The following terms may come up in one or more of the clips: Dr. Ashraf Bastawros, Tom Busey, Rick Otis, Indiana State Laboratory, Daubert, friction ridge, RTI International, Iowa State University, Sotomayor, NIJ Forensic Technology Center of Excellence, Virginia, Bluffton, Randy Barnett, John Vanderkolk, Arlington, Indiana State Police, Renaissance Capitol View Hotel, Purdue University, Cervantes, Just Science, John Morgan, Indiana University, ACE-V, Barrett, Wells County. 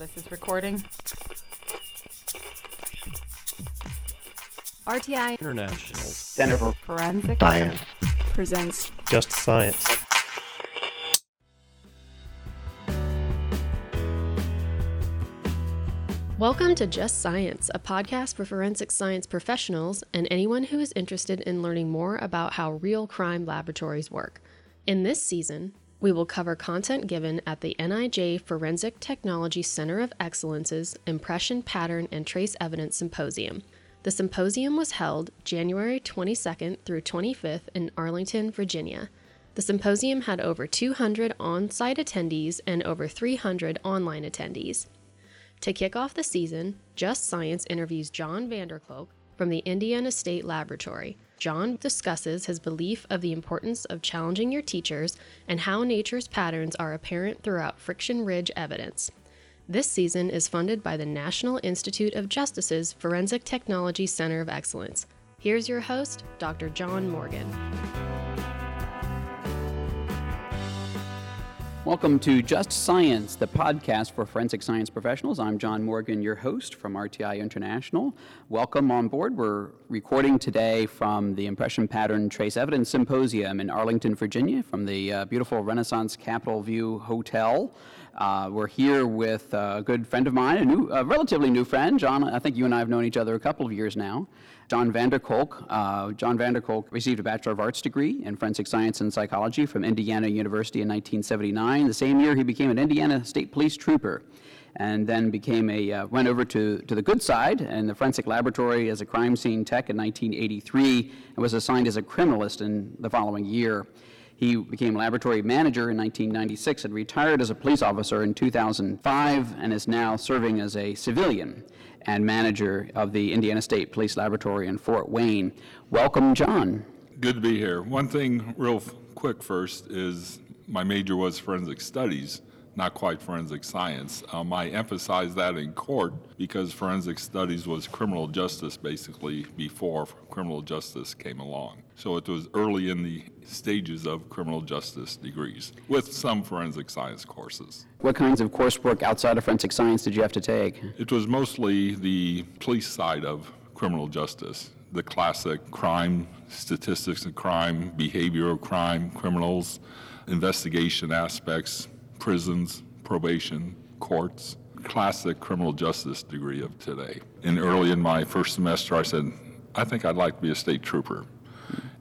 this is recording. RTI International Center for Forensic Science presents Just Science. Welcome to Just Science, a podcast for forensic science professionals and anyone who is interested in learning more about how real crime laboratories work. In this season, we will cover content given at the NIJ Forensic Technology Center of Excellence's Impression, Pattern, and Trace Evidence Symposium. The symposium was held January 22nd through 25th in Arlington, Virginia. The symposium had over 200 on-site attendees and over 300 online attendees. To kick off the season, Just Science interviews John Vanderkolk from the Indiana State Laboratory. John discusses his belief of the importance of challenging your teachers and how nature's patterns are apparent throughout friction ridge evidence. This season is funded by the National Institute of Justice's Forensic Technology Center of Excellence. Here's your host, Dr. John Morgan. Welcome to Just Science, the podcast for forensic science professionals. I'm John Morgan, your host from RTI International. Welcome on board. We're recording today from the Impression, Pattern, Trace Evidence Symposium in Arlington, Virginia, from the beautiful Renaissance Capitol View Hotel. We're here with a good friend of mine, a relatively new friend, John. I think you and I have known each other a couple of years now, John Vanderkolk. John Vanderkolk received a Bachelor of Arts degree in Forensic Science and Psychology from Indiana University in 1979. The same year, he became an Indiana State Police trooper, and then became went over to the good side in the forensic laboratory as a crime scene tech in 1983, and was assigned as a criminalist in the following year. He became laboratory manager in 1996 and retired as a police officer in 2005 and is now serving as a civilian and manager of the Indiana State Police Laboratory in Fort Wayne. Welcome, John. Good to be here. One thing real quick first is my major was forensic studies, not quite forensic science. I emphasized that in court because forensic studies was criminal justice basically before criminal justice came along. So it was early in the stages of criminal justice degrees with some forensic science courses. What kinds of coursework outside of forensic science did you have to take? It was mostly the police side of criminal justice, the classic crime, statistics of crime, behavioral crime, criminals, investigation aspects, prisons, probation, courts, classic criminal justice degree of today. And early in my first semester, I said, I think I'd like to be a state trooper.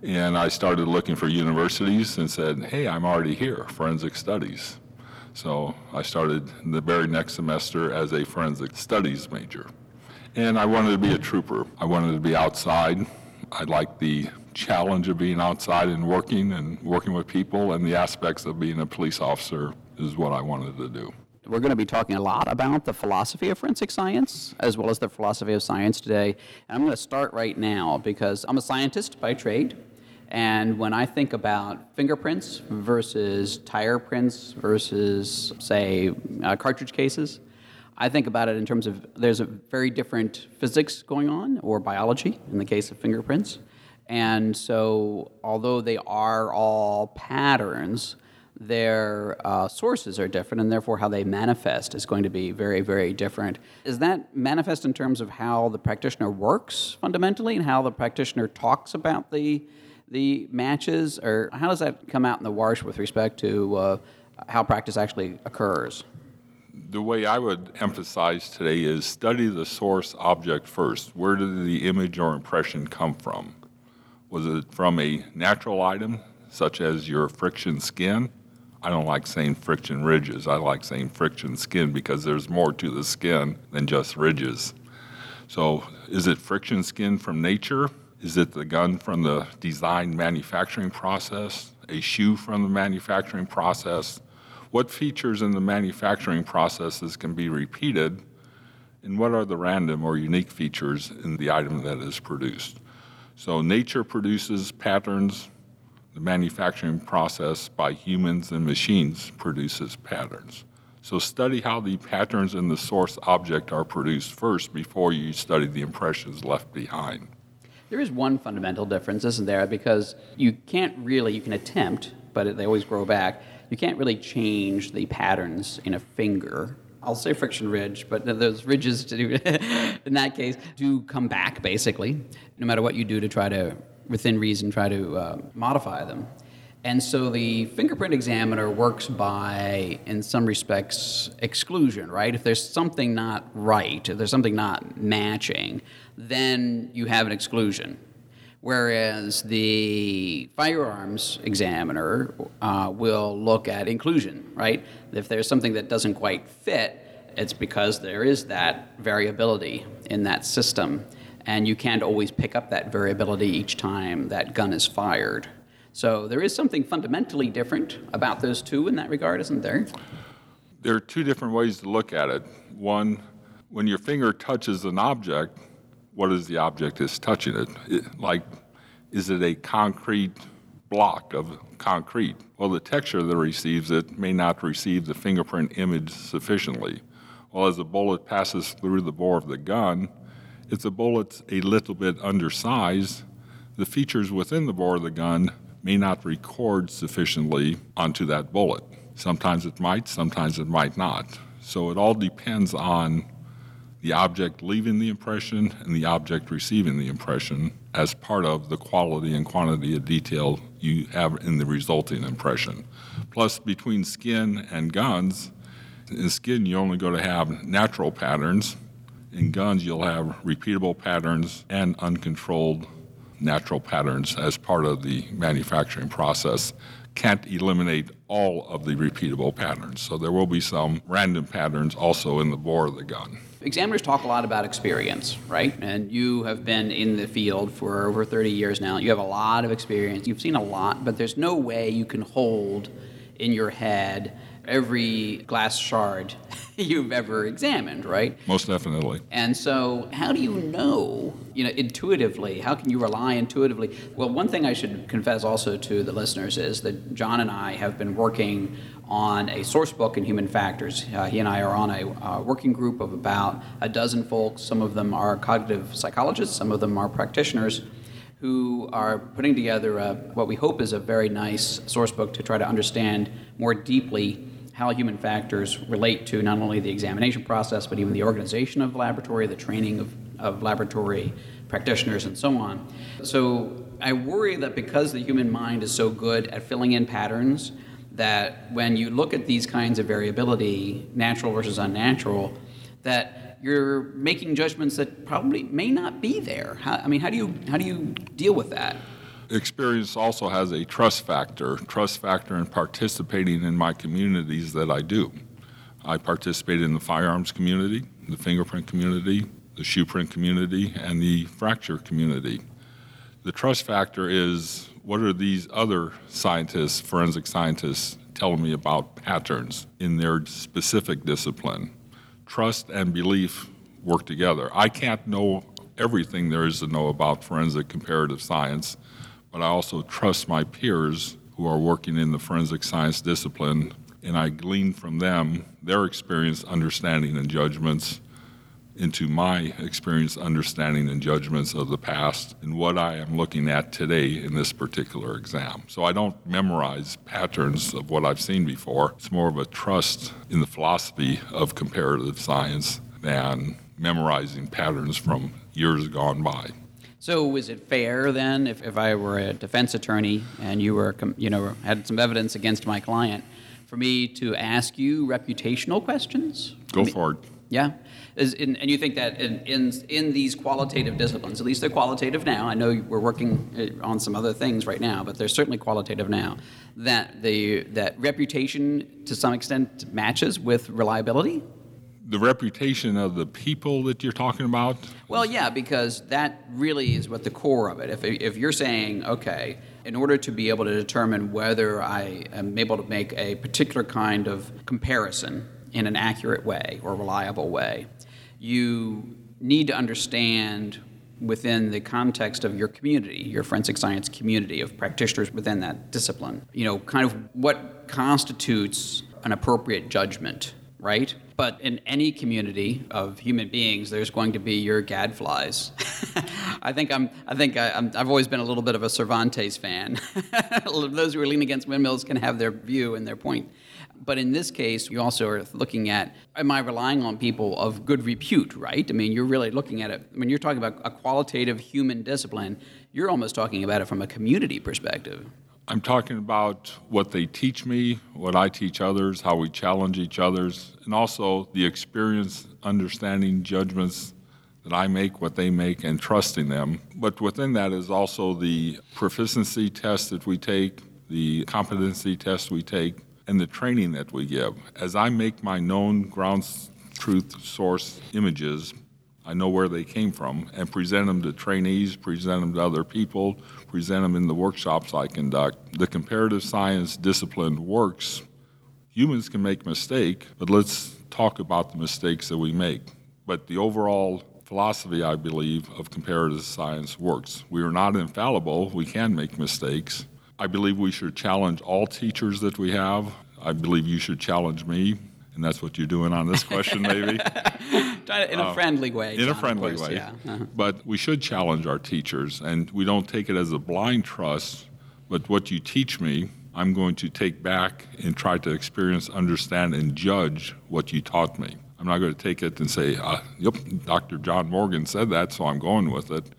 And I started looking for universities and said, hey, I'm already here, forensic studies. So I started the very next semester as a forensic studies major. And I wanted to be a trooper. I wanted to be outside. I liked the challenge of being outside and working with people, and the aspects of being a police officer is what I wanted to do. We're going to be talking a lot about the philosophy of forensic science as well as the philosophy of science today. And I'm going to start right now because I'm a scientist by trade. And when I think about fingerprints versus tire prints versus, say, cartridge cases, I think about it in terms of there's a very different physics going on, or biology in the case of fingerprints. And so although they are all patterns, their sources are different, and therefore how they manifest is going to be very, very different. Is that manifest in terms of how the practitioner works fundamentally and how the practitioner talks about the matches? Or how does that come out in the wash with respect to how practice actually occurs? The way I would emphasize today is study the source object first. Where did the image or impression come from? Was it from a natural item, such as your friction skin? I don't like saying friction ridges. I like saying friction skin because there's more to the skin than just ridges. So is it friction skin from nature? Is it the gun from the design manufacturing process? A shoe from the manufacturing process? What features in the manufacturing processes can be repeated? And what are the random or unique features in the item that is produced? So nature produces patterns. The manufacturing process by humans and machines produces patterns. So study how the patterns in the source object are produced first before you study the impressions left behind. There is one fundamental difference, isn't there? Because you can attempt, but they always grow back. You can't really change the patterns in a finger I'll say friction ridge, but those ridges to do in that case do come back basically, no matter what you do to try to, within reason, try to modify them. And so the fingerprint examiner works by, in some respects, exclusion, right? If there's something not right, if there's something not matching, then you have an exclusion. Whereas the firearms examiner will look at inclusion, right? If there's something that doesn't quite fit, it's because there is that variability in that system, and you can't always pick up that variability each time that gun is fired. So there is something fundamentally different about those two in that regard, isn't there? There are two different ways to look at it. One, when your finger touches an object, what is the object that's touching it? Like, is it a concrete block of concrete? Well, the texture that receives it may not receive the fingerprint image sufficiently. Well, as a bullet passes through the bore of the gun, if the bullet's a little bit undersized, the features within the bore of the gun may not record sufficiently onto that bullet. Sometimes it might not. So it all depends on the object leaving the impression and the object receiving the impression as part of the quality and quantity of detail you have in the resulting impression. Plus, between skin and guns, in skin you're only going to have natural patterns. In guns you'll have repeatable patterns and uncontrolled natural patterns as part of the manufacturing process. Can't eliminate all of the repeatable patterns. So there will be some random patterns also in the bore of the gun. Examiners talk a lot about experience, right? And you have been in the field for over 30 years now. You have a lot of experience. You've seen a lot, but there's no way you can hold in your head every glass shard you've ever examined, right? Most definitely. And so how do you know, intuitively, how can you rely intuitively? Well, one thing I should confess also to the listeners is that John and I have been working on a source book in human factors. He and I are on a working group of about a dozen folks. Some of them are cognitive psychologists, some of them are practitioners, who are putting together what we hope is a very nice source book to try to understand more deeply how human factors relate to not only the examination process, but even the organization of laboratory, the training of laboratory practitioners, and so on. So I worry that because the human mind is so good at filling in patterns, that when you look at these kinds of variability, natural versus unnatural, that you're making judgments that probably may not be there. How do you deal with that? Experience also has a trust factor in participating in my communities that I do. I participate in the firearms community, the fingerprint community, the shoe print community, and the fracture community. The trust factor is, what are these other scientists, forensic scientists, telling me about patterns in their specific discipline? Trust and belief work together. I can't know everything there is to know about forensic comparative science, but I also trust my peers who are working in the forensic science discipline, and I glean from them their experience, understanding, and judgments into my experience, understanding, and judgments of the past and what I am looking at today in this particular exam. So I don't memorize patterns of what I've seen before. It's more of a trust in the philosophy of comparative science than memorizing patterns from years gone by. So is it fair then, if I were a defense attorney and you were, had some evidence against my client, for me to ask you reputational questions? Go for it. Yeah. And you think that in these qualitative disciplines, at least they're qualitative now, I know we're working on some other things right now, but they're certainly qualitative now, that reputation to some extent matches with reliability? The reputation of the people that you're talking about? Well, yeah, because that really is what the core of it. If you're saying, okay, in order to be able to determine whether I am able to make a particular kind of comparison in an accurate way or reliable way, you need to understand within the context of your community, your forensic science community of practitioners within that discipline, kind of what constitutes an appropriate judgment, right? But in any community of human beings, there's going to be your gadflies. I've always been a little bit of a Cervantes fan. Those who are leaning against windmills can have their view and their point. But in this case, you also are looking at, am I relying on people of good repute, right? I mean, you're really looking at it. When you're talking about a qualitative human discipline, you're almost talking about it from a community perspective. I'm talking about what they teach me, what I teach others, how we challenge each others, and also the experience, understanding, judgments that I make, what they make, and trusting them. But within that is also the proficiency test that we take, the competency test we take, and the training that we give. As I make my known ground truth source images, I know where they came from, and present them to trainees, present them to other people, present them in the workshops I conduct. The comparative science discipline works. Humans can make mistakes, but let's talk about the mistakes that we make. But the overall philosophy, I believe, of comparative science works. We are not infallible. We can make mistakes. I believe we should challenge all teachers that we have. I believe you should challenge me, and that's what you're doing on this question, maybe. In a friendly way. In John, a friendly course, way. Yeah. Uh-huh. But we should challenge our teachers, and we don't take it as a blind trust, but what you teach me, I'm going to take back and try to experience, understand, and judge what you taught me. I'm not going to take it and say, yep, Dr. John Morgan said that, so I'm going with it.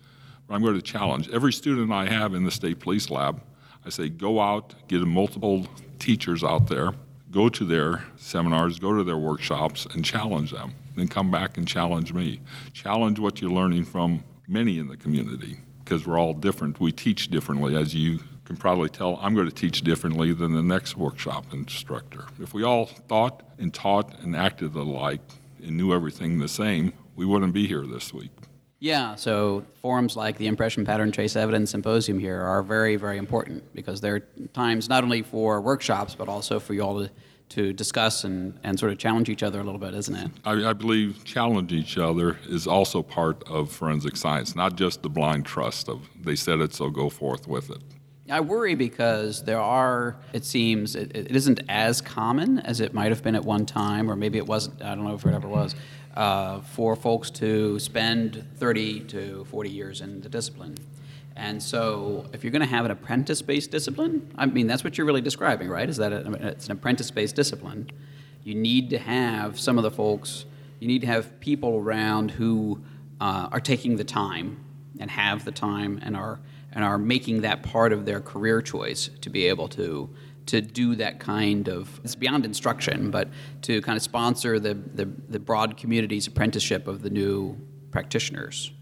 But I'm going to challenge. Every student I have in the state police lab, I say, go out, get multiple teachers out there, go to their seminars, go to their workshops, and challenge them. Then come back and challenge me. Challenge what you're learning from many in the community, because we're all different. We teach differently. As you can probably tell, I'm going to teach differently than the next workshop instructor. If we all thought and taught and acted alike and knew everything the same, we wouldn't be here this week. Yeah, so forums like the Impression, Pattern, Trace Evidence Symposium here are very, very important, because they're times not only for workshops, but also for you all to discuss and sort of challenge each other a little bit, isn't it? I believe challenge each other is also part of forensic science, not just the blind trust of they said it, so go forth with it. I worry because there are, it seems, it isn't as common as it might have been at one time, or maybe it wasn't, I don't know if it ever was, for folks to spend 30 to 40 years in the discipline. And so if you're going to have an apprentice-based discipline, I mean, that's what you're really describing, right? Is that it's an apprentice-based discipline. You need to have some of the folks, you need to have people around who are taking the time and have the time and are making that part of their career choice to be able to do that kind of, it's beyond instruction, but to kind of sponsor the broad community's apprenticeship of the new practitioners.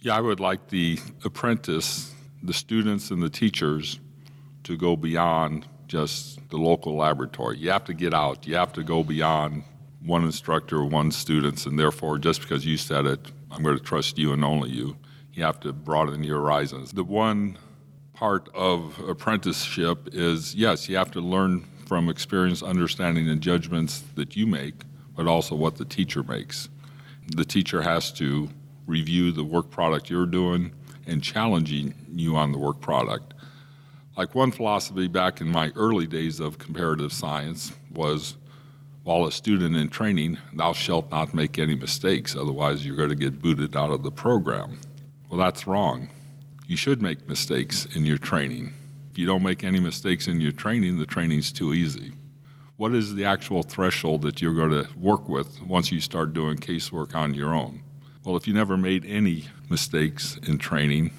Yeah, I would like the apprentice, the students and the teachers to go beyond just the local laboratory. You have to get out. You have to go beyond one instructor, one students, and therefore just because you said it, I'm going to trust you and only you. You have to broaden your horizons. The one part of apprenticeship is, yes, you have to learn from experience, understanding, and judgments that you make, but also what the teacher makes. The teacher has to review the work product you're doing and challenging you on the work product. Like one philosophy back in my early days of comparative science was, while a student in training, thou shalt not make any mistakes, otherwise you're going to get booted out of the program. Well, that's wrong. You should make mistakes in your training. If you don't make any mistakes in your training, the training's too easy. What is the actual threshold that you're going to work with once you start doing casework on your own? Well, if you never made any mistakes in training,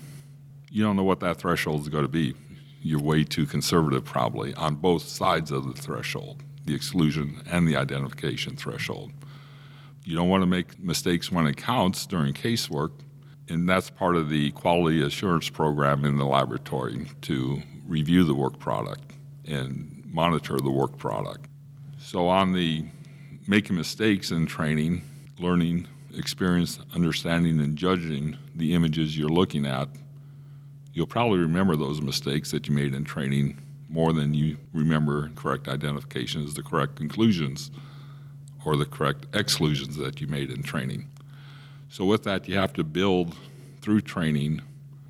you don't know what that threshold is going to be. You're way too conservative, probably, on both sides of the threshold, the exclusion and the identification threshold. You don't want to make mistakes when it counts during casework, and that's part of the quality assurance program in the laboratory, to review the work product and monitor the work product. So on the making mistakes in training, learning, experience, understanding, and judging the images you're looking at, you'll probably remember those mistakes that you made in training more than you remember correct identifications, the correct conclusions, or the correct exclusions that you made in training. So with that, you have to build through training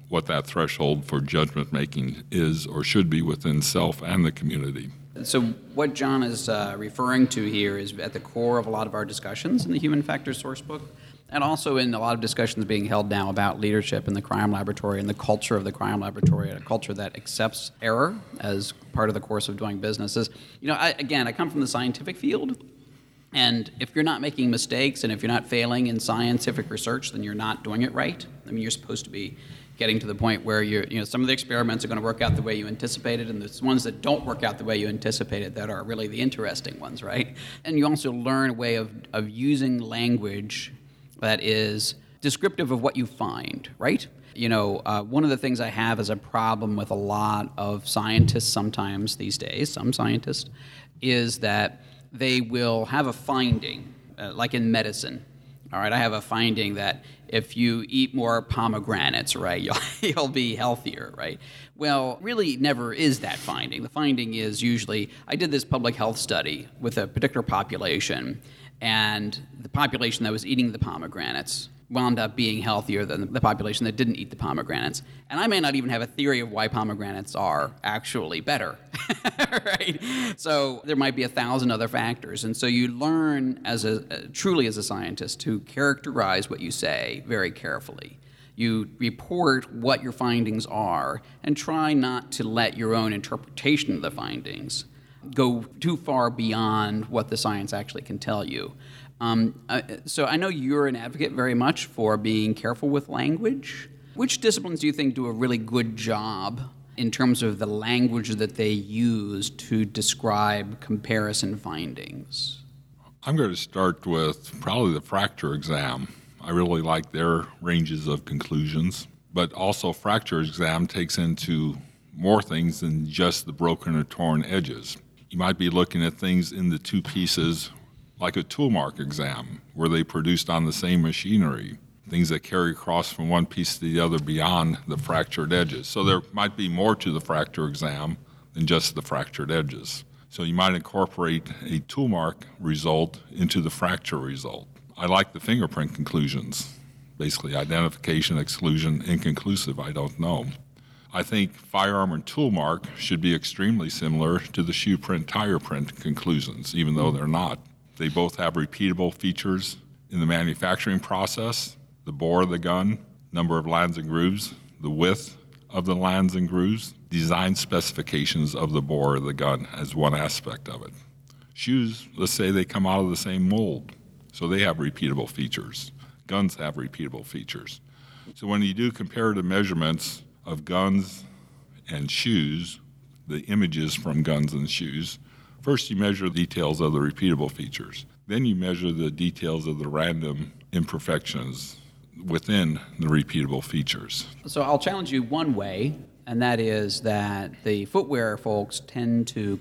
what that threshold for judgment making is or should be within self and the community. So what John is referring to here is at the core of a lot of our discussions in the Human Factors Sourcebook, and also in a lot of discussions being held now about leadership in the crime laboratory and the culture of the crime laboratory, a culture that accepts error as part of the course of doing business. You know, I come from the scientific field, and if you're not making mistakes and if you're not failing in scientific research, then you're not doing it right. I mean, you're supposed to be getting to the point where you know, some of the experiments are going to work out the way you anticipated, and the ones that don't work out the way you anticipated that are really the interesting ones, right? And you also learn a way of using language that is descriptive of what you find, right? You know, one of the things I have is a problem with a lot of scientists sometimes these days, some scientists, is that they will have a finding, like in medicine. All right, I have a finding that if you eat more pomegranates, right, you'll be healthier, right? Well, really never is that finding. The finding is usually, I did this public health study with a particular population, and the population that was eating the pomegranates wound up being healthier than the population that didn't eat the pomegranates. And I may not even have a theory of why pomegranates are actually better, right? So there might be 1,000 other factors. And so you learn as truly as a scientist to characterize what you say very carefully. You report what your findings are and try not to let your own interpretation of the findings go too far beyond what the science actually can tell you. So I know you're an advocate very much for being careful with language. Which disciplines do you think do a really good job in terms of the language that they use to describe comparison findings? I'm going to start with probably the fracture exam. I really like their ranges of conclusions, but also fracture exam takes into more things than just the broken or torn edges. You might be looking at things in the two pieces like a tool mark exam, where they produced on the same machinery, things that carry across from one piece to the other beyond the fractured edges. So there might be more to the fracture exam than just the fractured edges. So you might incorporate a tool mark result into the fracture result. I like the fingerprint conclusions, basically identification, exclusion, inconclusive, I don't know. I think firearm and tool mark should be extremely similar to the shoe print, tire print conclusions, even though they're not. They both have repeatable features in the manufacturing process, the bore of the gun, number of lines and grooves, the width of the lines and grooves, design specifications of the bore of the gun as one aspect of it. Shoes, let's say they come out of the same mold, so they have repeatable features. Guns have repeatable features. So when you do comparative measurements of guns and shoes, the images from guns and shoes, first, you measure the details of the repeatable features. Then you measure the details of the random imperfections within the repeatable features. So I'll challenge you one way, and that is that the footwear folks tend to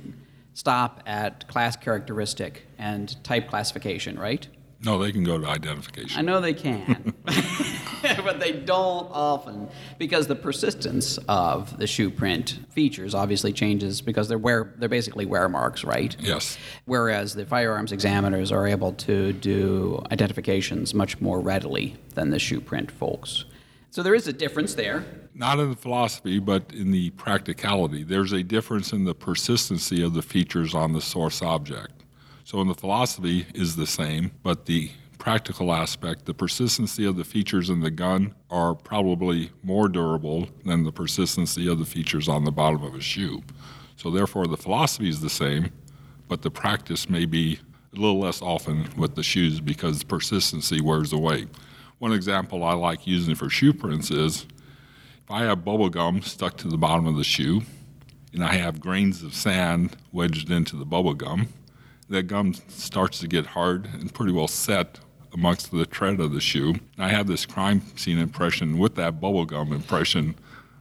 stop at class characteristic and type classification, right? No, they can go to identification. I know they can, but they don't often, because the persistence of the shoe print features obviously changes because they're basically wear marks, right? Yes. Whereas the firearms examiners are able to do identifications much more readily than the shoe print folks. So there is a difference there. Not in the philosophy, but in the practicality. There's a difference in the persistency of the features on the source object. So in the philosophy is the same, but the practical aspect, the persistency of the features in the gun are probably more durable than the persistency of the features on the bottom of a shoe. So therefore, the philosophy is the same, but the practice may be a little less often with the shoes because persistency wears away. One example I like using for shoe prints is if I have bubble gum stuck to the bottom of the shoe and I have grains of sand wedged into the bubble gum, that gum starts to get hard and pretty well set amongst the tread of the shoe. And I have this crime scene impression with that bubblegum impression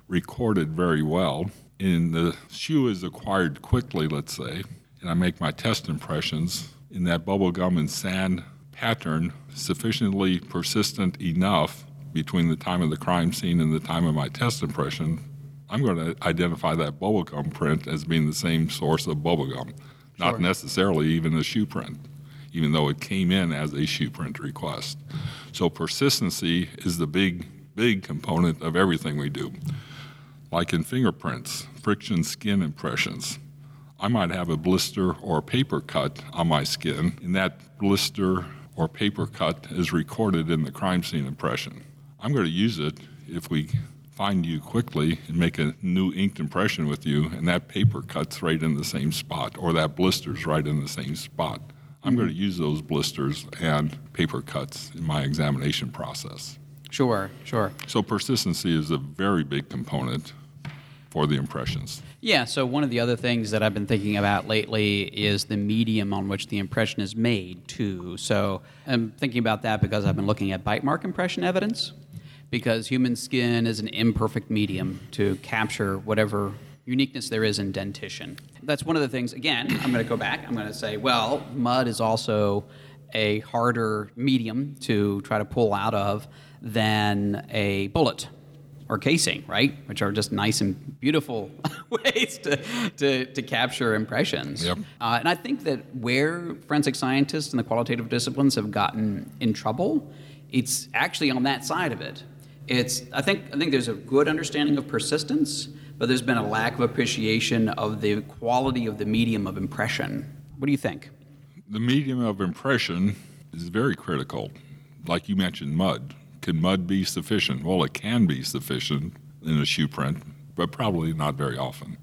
recorded very well. And the shoe is acquired quickly, let's say, and I make my test impressions in that bubblegum and sand pattern sufficiently persistent enough between the time of the crime scene and the time of my test impression, I'm going to identify that bubblegum print as being the same source of bubblegum. Sure. Not necessarily even a shoe print, even though it came in as a shoe print request. So persistency is the big, big component of everything we do. Like in fingerprints, friction skin impressions, I might have a blister or paper cut on my skin, and that blister or paper cut is recorded in the crime scene impression. I'm going to use it if we find you quickly and make a new inked impression with you, and that paper cut's right in the same spot, or that blister's right in the same spot. I'm going to use those blisters and paper cuts in my examination process. Sure, sure. So persistency is a very big component for the impressions. Yeah, so one of the other things that I've been thinking about lately is the medium on which the impression is made, too. So I'm thinking about that because I've been looking at bite mark impression evidence, because human skin is an imperfect medium to capture whatever uniqueness there is in dentition. That's one of the things, again, I'm going to go back. I'm going to say, well, mud is also a harder medium to try to pull out of than a bullet or casing, right? Which are just nice and beautiful ways to capture impressions. Yep. And I think that where forensic scientists and the qualitative disciplines have gotten in trouble, it's actually on that side of it. It's I think there's a good understanding of persistence, but there's been a lack of appreciation of the quality of the medium of impression. What do you think? The medium of impression is very critical. Like you mentioned, mud. Can mud be sufficient? Well, it can be sufficient in a shoe print, but probably not very often,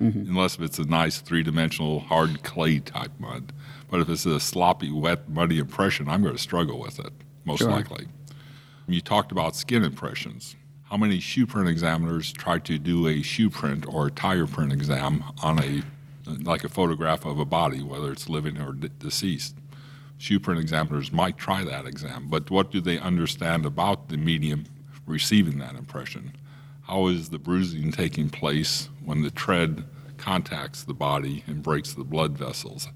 unless if it's a nice three-dimensional hard clay type mud. But if it's a sloppy, wet, muddy impression, I'm going to struggle with it, most likely. You talked about skin impressions. How many shoe print examiners try to do a shoe print or a tire print exam on a photograph of a body, whether it's living or deceased? Shoe print examiners might try that exam, but what do they understand about the medium receiving that impression? How is the bruising taking place when the tread contacts the body and breaks the blood vessels?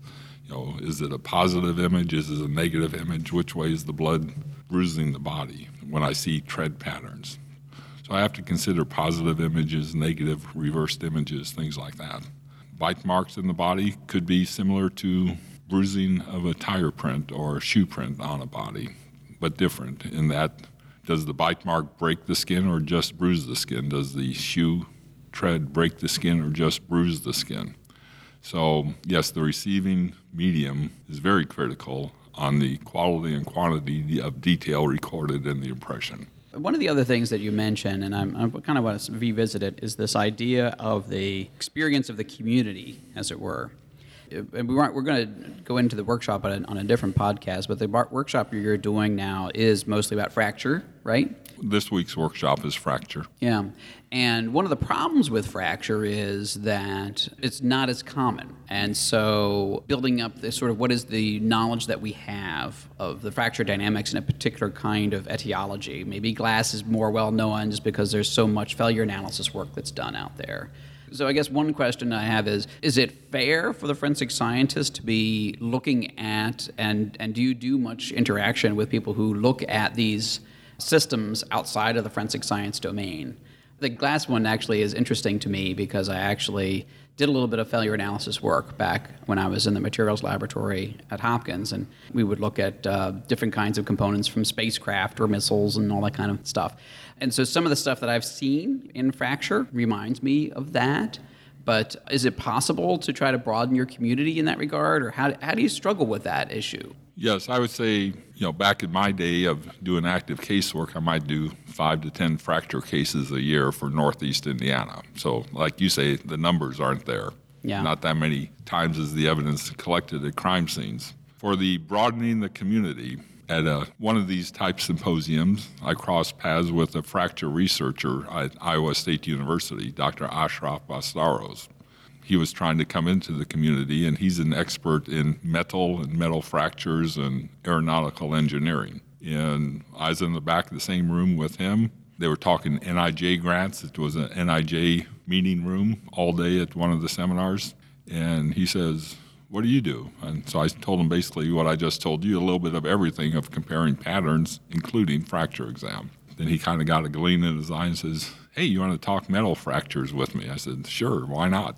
You know, is it a positive image? Is it a negative image? Which way is the blood bruising the body when I see tread patterns? So I have to consider positive images, negative, reversed images, things like that. Bite marks in the body could be similar to bruising of a tire print or a shoe print on a body, but different in that, does the bite mark break the skin or just bruise the skin? Does the shoe tread break the skin or just bruise the skin? So yes, the receiving medium is very critical on the quality and quantity of detail recorded in the impression. One of the other things that you mentioned, and I kind of want to revisit it, is this idea of the experience of the community, as it were. And we're going to go into the workshop on a different podcast, but the workshop you're doing now is mostly about fracture, right? This week's workshop is fracture. Yeah. And one of the problems with fracture is that it's not as common. And so building up this sort of what is the knowledge that we have of the fracture dynamics in a particular kind of etiology. Maybe glass is more well-known just because there's so much failure analysis work that's done out there. So I guess one question I have is it fair for the forensic scientist to be looking at, and do you do much interaction with people who look at these systems outside of the forensic science domain? The glass one actually is interesting to me because I actually did a little bit of failure analysis work back when I was in the materials laboratory at Hopkins, and we would look at different kinds of components from spacecraft or missiles and all that kind of stuff. And so some of the stuff that I've seen in fracture reminds me of that, but is it possible to try to broaden your community in that regard, or how do you struggle with that issue? Yes, I would say, back in my day of doing active casework, I might do 5 to 10 fracture cases a year for Northeast Indiana. So like you say, the numbers aren't there. Yeah. Not that many times is the evidence collected at crime scenes. For the broadening the community, at one of these type symposiums, I crossed paths with a fracture researcher at Iowa State University, Dr. Ashraf Bastawros. He was trying to come into the community, and he's an expert in metal and metal fractures and aeronautical engineering. And I was in the back of the same room with him. They were talking NIJ grants. It was an NIJ meeting room all day at one of the seminars. And he says, what do you do? And so I told him basically what I just told you, a little bit of everything of comparing patterns, including fracture exam. Then he kind of got a gleam in his eye and says, hey, you want to talk metal fractures with me? I said, sure, why not?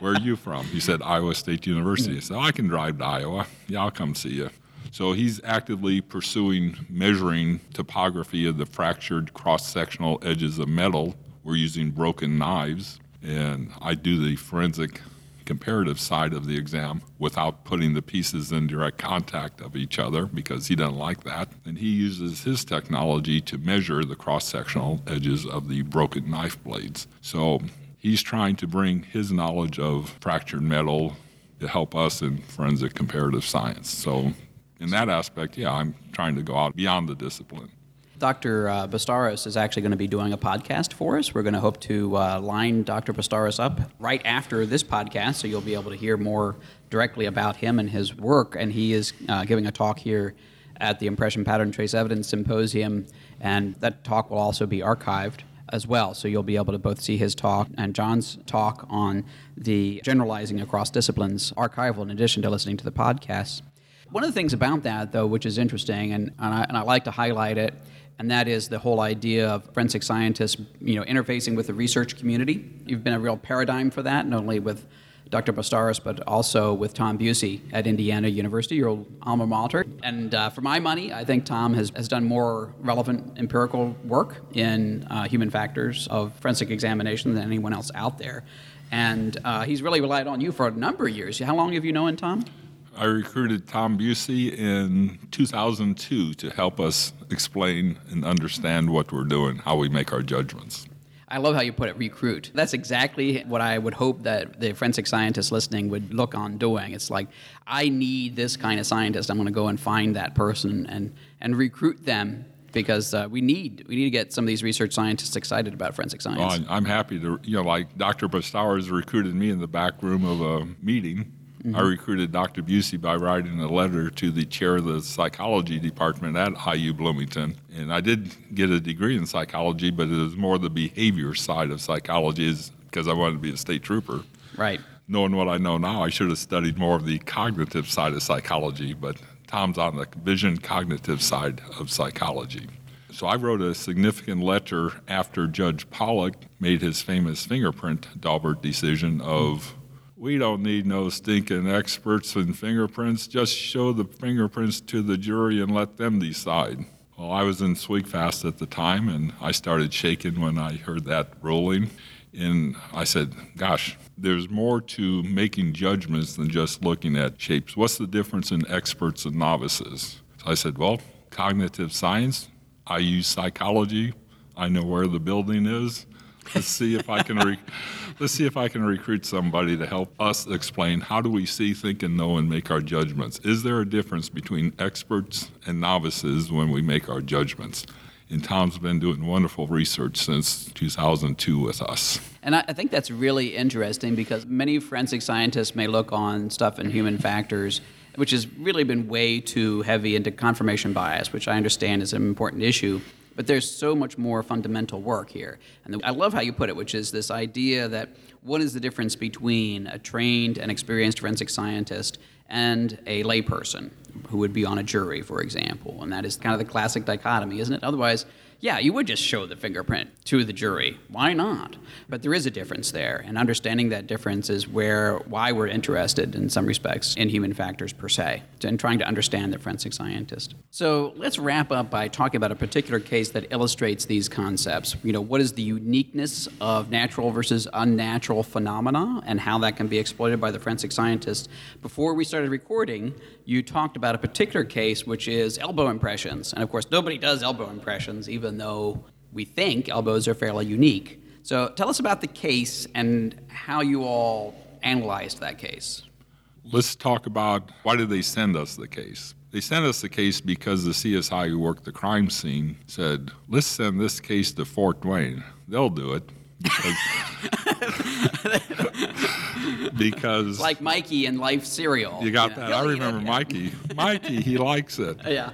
Where are you from? He said, Iowa State University. I said, I can drive to Iowa. Yeah, I'll come see you. So he's actively pursuing measuring topography of the fractured cross-sectional edges of metal. We're using broken knives, and I do the forensic comparative side of the exam without putting the pieces in direct contact of each other, because he doesn't like that. And he uses his technology to measure the cross-sectional edges of the broken knife blades. So he's trying to bring his knowledge of fractured metal to help us in forensic comparative science. So in that aspect, yeah, I'm trying to go out beyond the discipline. Dr. Bastawros is actually going to be doing a podcast for us. We're going to hope to line Dr. Bastawros up right after this podcast, so you'll be able to hear more directly about him and his work. And he is giving a talk here at the Impression, Pattern, Trace Evidence Symposium, and that talk will also be archived as well. So you'll be able to both see his talk and John's talk on the generalizing across disciplines archival, in addition to listening to the podcast. One of the things about that, though, which is interesting, and I like to highlight it, and that is the whole idea of forensic scientists, interfacing with the research community. You've been a real paradigm for that, not only with Dr. Bastawros, but also with Tom Busey at Indiana University, your old alma mater. And for my money, I think Tom has done more relevant empirical work in human factors of forensic examination than anyone else out there. And he's really relied on you for a number of years. How long have you known Tom? I recruited Tom Busey in 2002 to help us explain and understand what we're doing, how we make our judgments. I love how you put it, recruit. That's exactly what I would hope that the forensic scientists listening would look on doing. It's like, I need this kind of scientist. I'm going to go and find that person and recruit them, because we need to get some of these research scientists excited about forensic science. Well, I'm happy to, like Dr. Bastawros recruited me in the back room of a meeting. Mm-hmm. I recruited Dr. Busey by writing a letter to the chair of the psychology department at IU Bloomington. And I did get a degree in psychology, but it was more the behavior side of psychology, because I wanted to be a state trooper. Right. Knowing what I know now, I should have studied more of the cognitive side of psychology, but Tom's on the vision cognitive side of psychology. So I wrote a significant letter after Judge Pollack made his famous fingerprint Daubert decision of, we don't need no stinking experts in fingerprints. Just show the fingerprints to the jury and let them decide. Well, I was in Swigfast at the time, and I started shaking when I heard that ruling. And I said, gosh, there's more to making judgments than just looking at shapes. What's the difference in experts and novices? So I said, well, cognitive science, I use psychology, I know where the building is. Let's see if I can recruit somebody to help us explain how do we see, think, and know, and make our judgments. Is there a difference between experts and novices when we make our judgments? And Tom's been doing wonderful research since 2002 with us. And I think that's really interesting, because many forensic scientists may look on stuff in human factors, which has really been way too heavy into confirmation bias, which I understand is an important issue. But there's so much more fundamental work here. And I love how you put it, which is this idea that what is the difference between a trained and experienced forensic scientist and a layperson who would be on a jury, for example. And that is kind of the classic dichotomy, isn't it? Otherwise, yeah, you would just show the fingerprint to the jury. Why not? But there is a difference there. And understanding that difference is why we're interested, in some respects, in human factors per se, and trying to understand the forensic scientist. So let's wrap up by talking about a particular case that illustrates these concepts. What is the uniqueness of natural versus unnatural phenomena and how that can be exploited by the forensic scientist? Before we started recording, you talked about a particular case, which is elbow impressions. And of course, nobody does elbow impressions, even though we think elbows are fairly unique. So tell us about the case and how you all analyzed that case. Let's talk about why did they send us the case. They sent us the case because the CSI who worked the crime scene said, let's send this case to Fort Wayne. They'll do it. Because like Mikey in Life cereal. You got that? I remember Mikey. Mikey, he likes it. Yeah.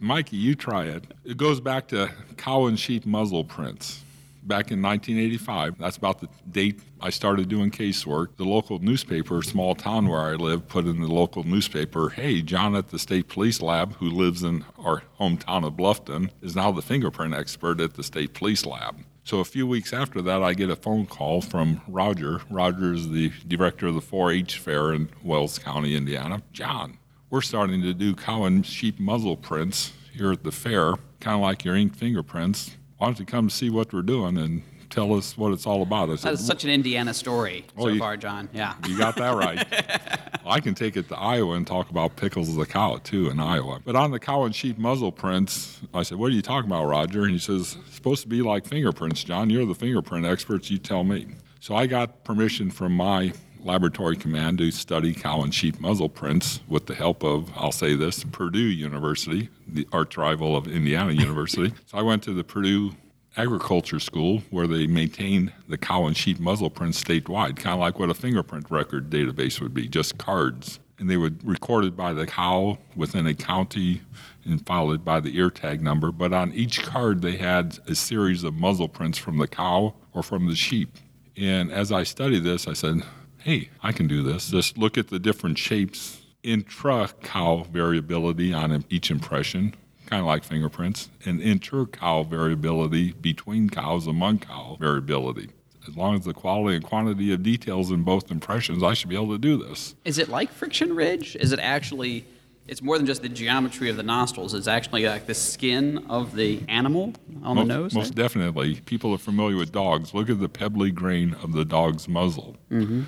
Mikey, you try it. It goes back to cow and sheep muzzle prints. Back in 1985, that's about the date I started doing casework, the local newspaper, small town where I live, put in the local newspaper, hey, John at the State Police Lab, who lives in our hometown of Bluffton, is now the fingerprint expert at the State Police Lab. So a few weeks after that, I get a phone call from Roger. Roger is the director of the 4-H fair in Wells County, Indiana. John, we're starting to do cow and sheep muzzle prints here at the fair, kind of like your ink fingerprints. Why don't you come see what we're doing and tell us what it's all about. I said, that is such an Indiana story far, John. Yeah, you got that right. I can take it to Iowa and talk about pickles of the cow, too, in Iowa. But on the cow and sheep muzzle prints, I said, what are you talking about, Roger? And he says, it's supposed to be like fingerprints, John. You're the fingerprint experts. You tell me. So I got permission from my laboratory command to study cow and sheep muzzle prints with the help of, I'll say this, Purdue University, the arch rival of Indiana University. So I went to the Purdue Agriculture School where they maintained the cow and sheep muzzle prints statewide, kind of like what a fingerprint record database would be, just cards. And they were recorded by the cow within a county and followed by the ear tag number. But on each card, they had a series of muzzle prints from the cow or from the sheep. And as I studied this, I said, hey, I can do this. Just look at the different shapes, intra-cow variability on each impression, kind of like fingerprints, and inter-cow variability between cows, among cow variability. As long as the quality and quantity of details in both impressions, I should be able to do this. Is it like friction ridge? Is it actually, it's more than just the geometry of the nostrils. It's actually like the skin of the animal on the nose? Most definitely. People are familiar with dogs. Look at the pebbly grain of the dog's muzzle. Mm-hmm.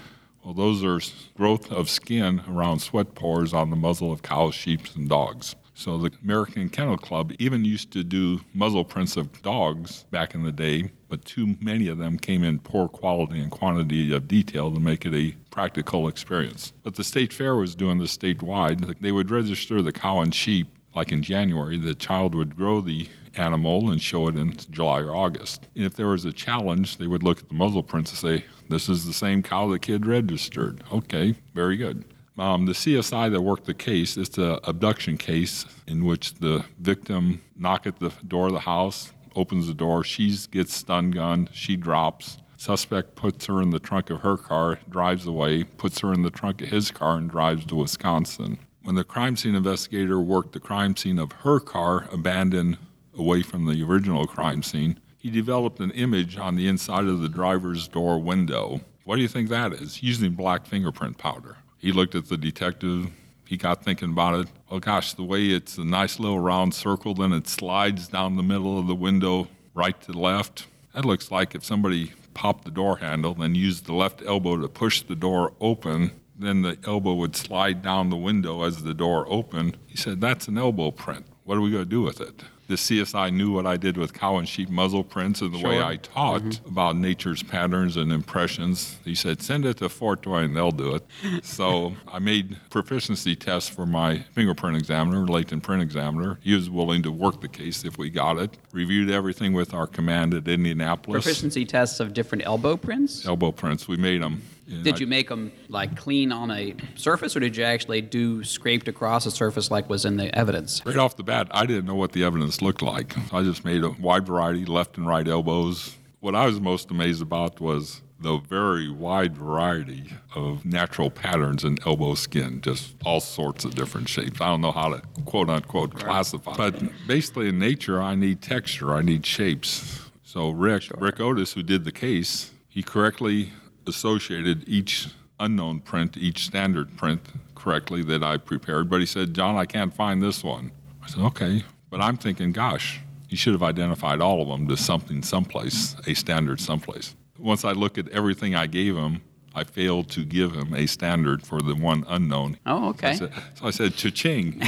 Well, those are growth of skin around sweat pores on the muzzle of cows, sheep, and dogs. So the American Kennel Club even used to do muzzle prints of dogs back in the day, but too many of them came in poor quality and quantity of detail to make it a practical experience. But the state fair was doing this statewide. They would register the cow and sheep, like in January. The child would grow the animal and show it in July or August. If there was a challenge, they would look at the muzzle prints and say, this is the same cow the kid registered. Okay, very good. The CSI that worked the case, it's an abduction case in which the victim knocks at the door of the house, opens the door, she gets stun gunned, she drops. Suspect puts her in the trunk of her car, drives away, puts her in the trunk of his car, and drives to Wisconsin. When the crime scene investigator worked the crime scene of her car, abandoned away from the original crime scene, he developed an image on the inside of the driver's door window. What do you think that is? Using black fingerprint powder. He looked at the detective. He got thinking about it. Oh, gosh, the way it's a nice little round circle, then it slides down the middle of the window right to left. That looks like if somebody popped the door handle, then used the left elbow to push the door open, then the elbow would slide down the window as the door opened. He said, that's an elbow print. What are we going to do with it? The CSI knew what I did with cow and sheep muzzle prints and the way I taught about nature's patterns and impressions. He said, send it to Fort Wayne, they'll do it. So I made proficiency tests for my fingerprint examiner, latent print examiner. He was willing to work the case if we got it. Reviewed everything with our command at Indianapolis. Proficiency tests of different elbow prints? Elbow prints. We made them. And did you make them like clean on a surface, or did you actually do scraped across a surface like was in the evidence? Right off the bat, I didn't know what the evidence looked like. I just made a wide variety, left and right elbows. What I was most amazed about was the very wide variety of natural patterns in elbow skin, just all sorts of different shapes. I don't know how to quote-unquote classify. But basically in nature, I need texture, I need shapes. So Rick Otis, who did the case, he correctly associated each unknown print, each standard print correctly that I prepared. But he said, John, I can't find this one. I said, okay. But I'm thinking, gosh, he should have identified all of them to something someplace, a standard someplace. Once I look at everything I gave him, I failed to give him a standard for the one unknown. Oh, okay. So I said, cha-ching.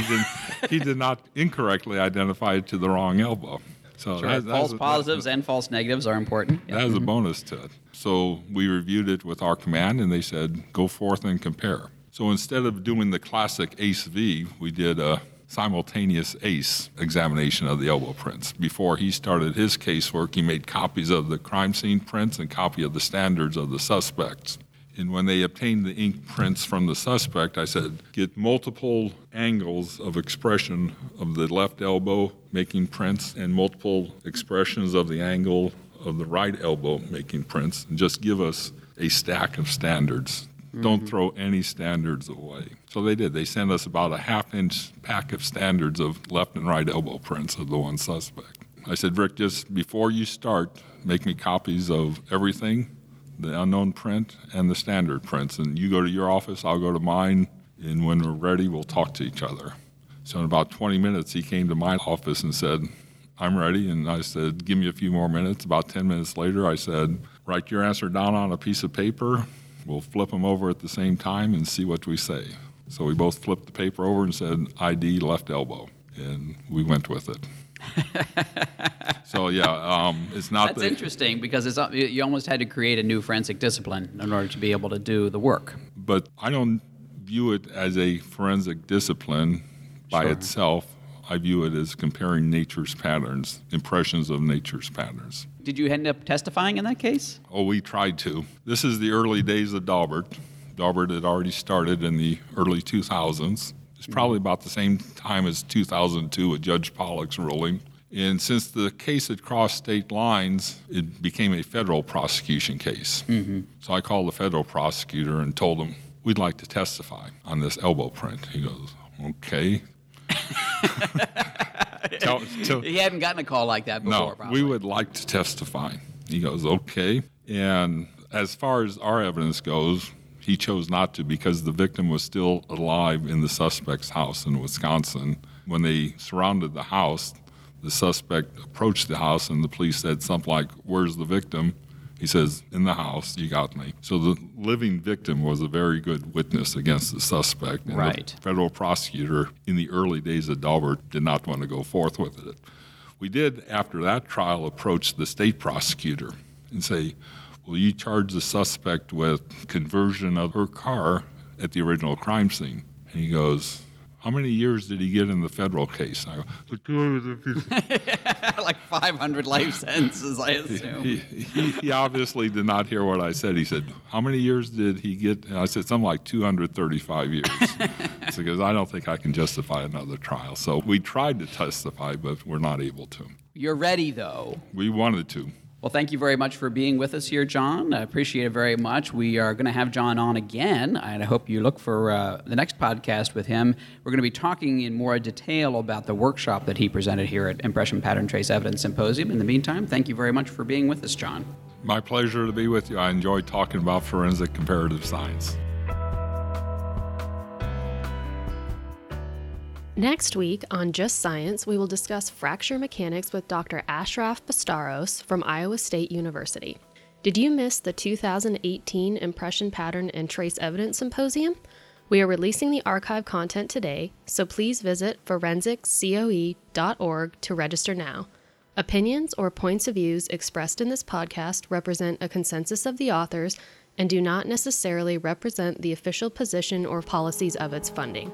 He did not incorrectly identify it to the wrong elbow. So false positives and false negatives are important. That was a bonus to it. So we reviewed it with our command, and they said, go forth and compare. So instead of doing the classic ACE-V, we did a simultaneous ACE examination of the elbow prints. Before he started his casework, he made copies of the crime scene prints and copy of the standards of the suspects. And when they obtained the ink prints from the suspect, I said, get multiple angles of expression of the left elbow making prints and multiple expressions of the angle of the right elbow making prints, and just give us a stack of standards. Mm-hmm. Don't throw any standards away. So they did. They sent us about a half-inch pack of standards of left and right elbow prints of the one suspect. I said, Rick, just before you start, make me copies of everything, the unknown print, and the standard prints. And you go to your office, I'll go to mine, and when we're ready, we'll talk to each other. So in about 20 minutes, he came to my office and said, I'm ready. And I said, give me a few more minutes. About 10 minutes later, I said, write your answer down on a piece of paper. We'll flip them over at the same time and see what we say. So we both flipped the paper over and said, ID left elbow. And we went with it. So, yeah, it's not... That's interesting because it's you almost had to create a new forensic discipline in order to be able to do the work. But I don't view it as a forensic discipline by itself. I view it as comparing nature's patterns, impressions of nature's patterns. Did you end up testifying in that case? Oh, we tried to. This is the early days of Daubert. Daubert had already started in the early 2000s. It's probably about the same time as 2002 with Judge Pollack's ruling. And since the case had crossed state lines, it became a federal prosecution case. Mm-hmm. So I called the federal prosecutor and told him, we'd like to testify on this elbow print. He goes, okay. He hadn't gotten a call like that before, probably. No, we would like to testify. He goes, okay. And as far as our evidence goes, he chose not to because the victim was still alive in the suspect's house in Wisconsin. When they surrounded the house, the suspect approached the house, and the police said something like, where's the victim? He says, in the house, you got me. So the living victim was a very good witness against the suspect. And the federal prosecutor in the early days of Daubert did not want to go forth with it. We did, after that trial, approach the state prosecutor and say, well, you charged the suspect with conversion of her car at the original crime scene. And he goes, how many years did he get in the federal case? I go, like 500 life sentences, I assume. He obviously did not hear what I said. He said, how many years did he get? And I said, something like 235 years. Because I don't think I can justify another trial. So we tried to testify, but we're not able to. You're ready, though. We wanted to. Well, thank you very much for being with us here, John. I appreciate it very much. We are going to have John on again, and I hope you look for the next podcast with him. We're going to be talking in more detail about the workshop that he presented here at Impression, Pattern, Trace Evidence Symposium. In the meantime, thank you very much for being with us, John. My pleasure to be with you. I enjoy talking about forensic comparative science. Next week on Just Science, we will discuss fracture mechanics with Dr. Ashraf Bastawros from Iowa State University. Did you miss the 2018 Impression, Pattern, and Trace Evidence Symposium? We are releasing the archive content today, so please visit forensiccoe.org to register now. Opinions or points of views expressed in this podcast represent a consensus of the authors and do not necessarily represent the official position or policies of its funding.